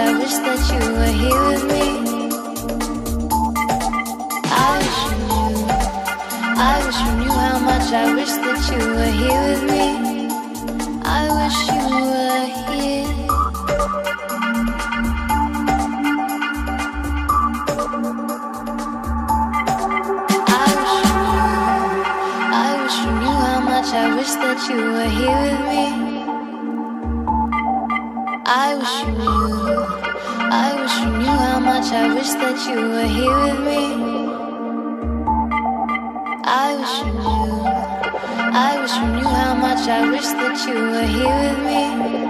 I wish that you were here with me. I wish you knew how much I wish that you were here with me. I wish you were here. I wish you knew how much I wish that you were here with me. I wish you knew. I wish you knew how much I wish that you were here with me. I wish you knew. I wish you knew how much I wish that you were here with me.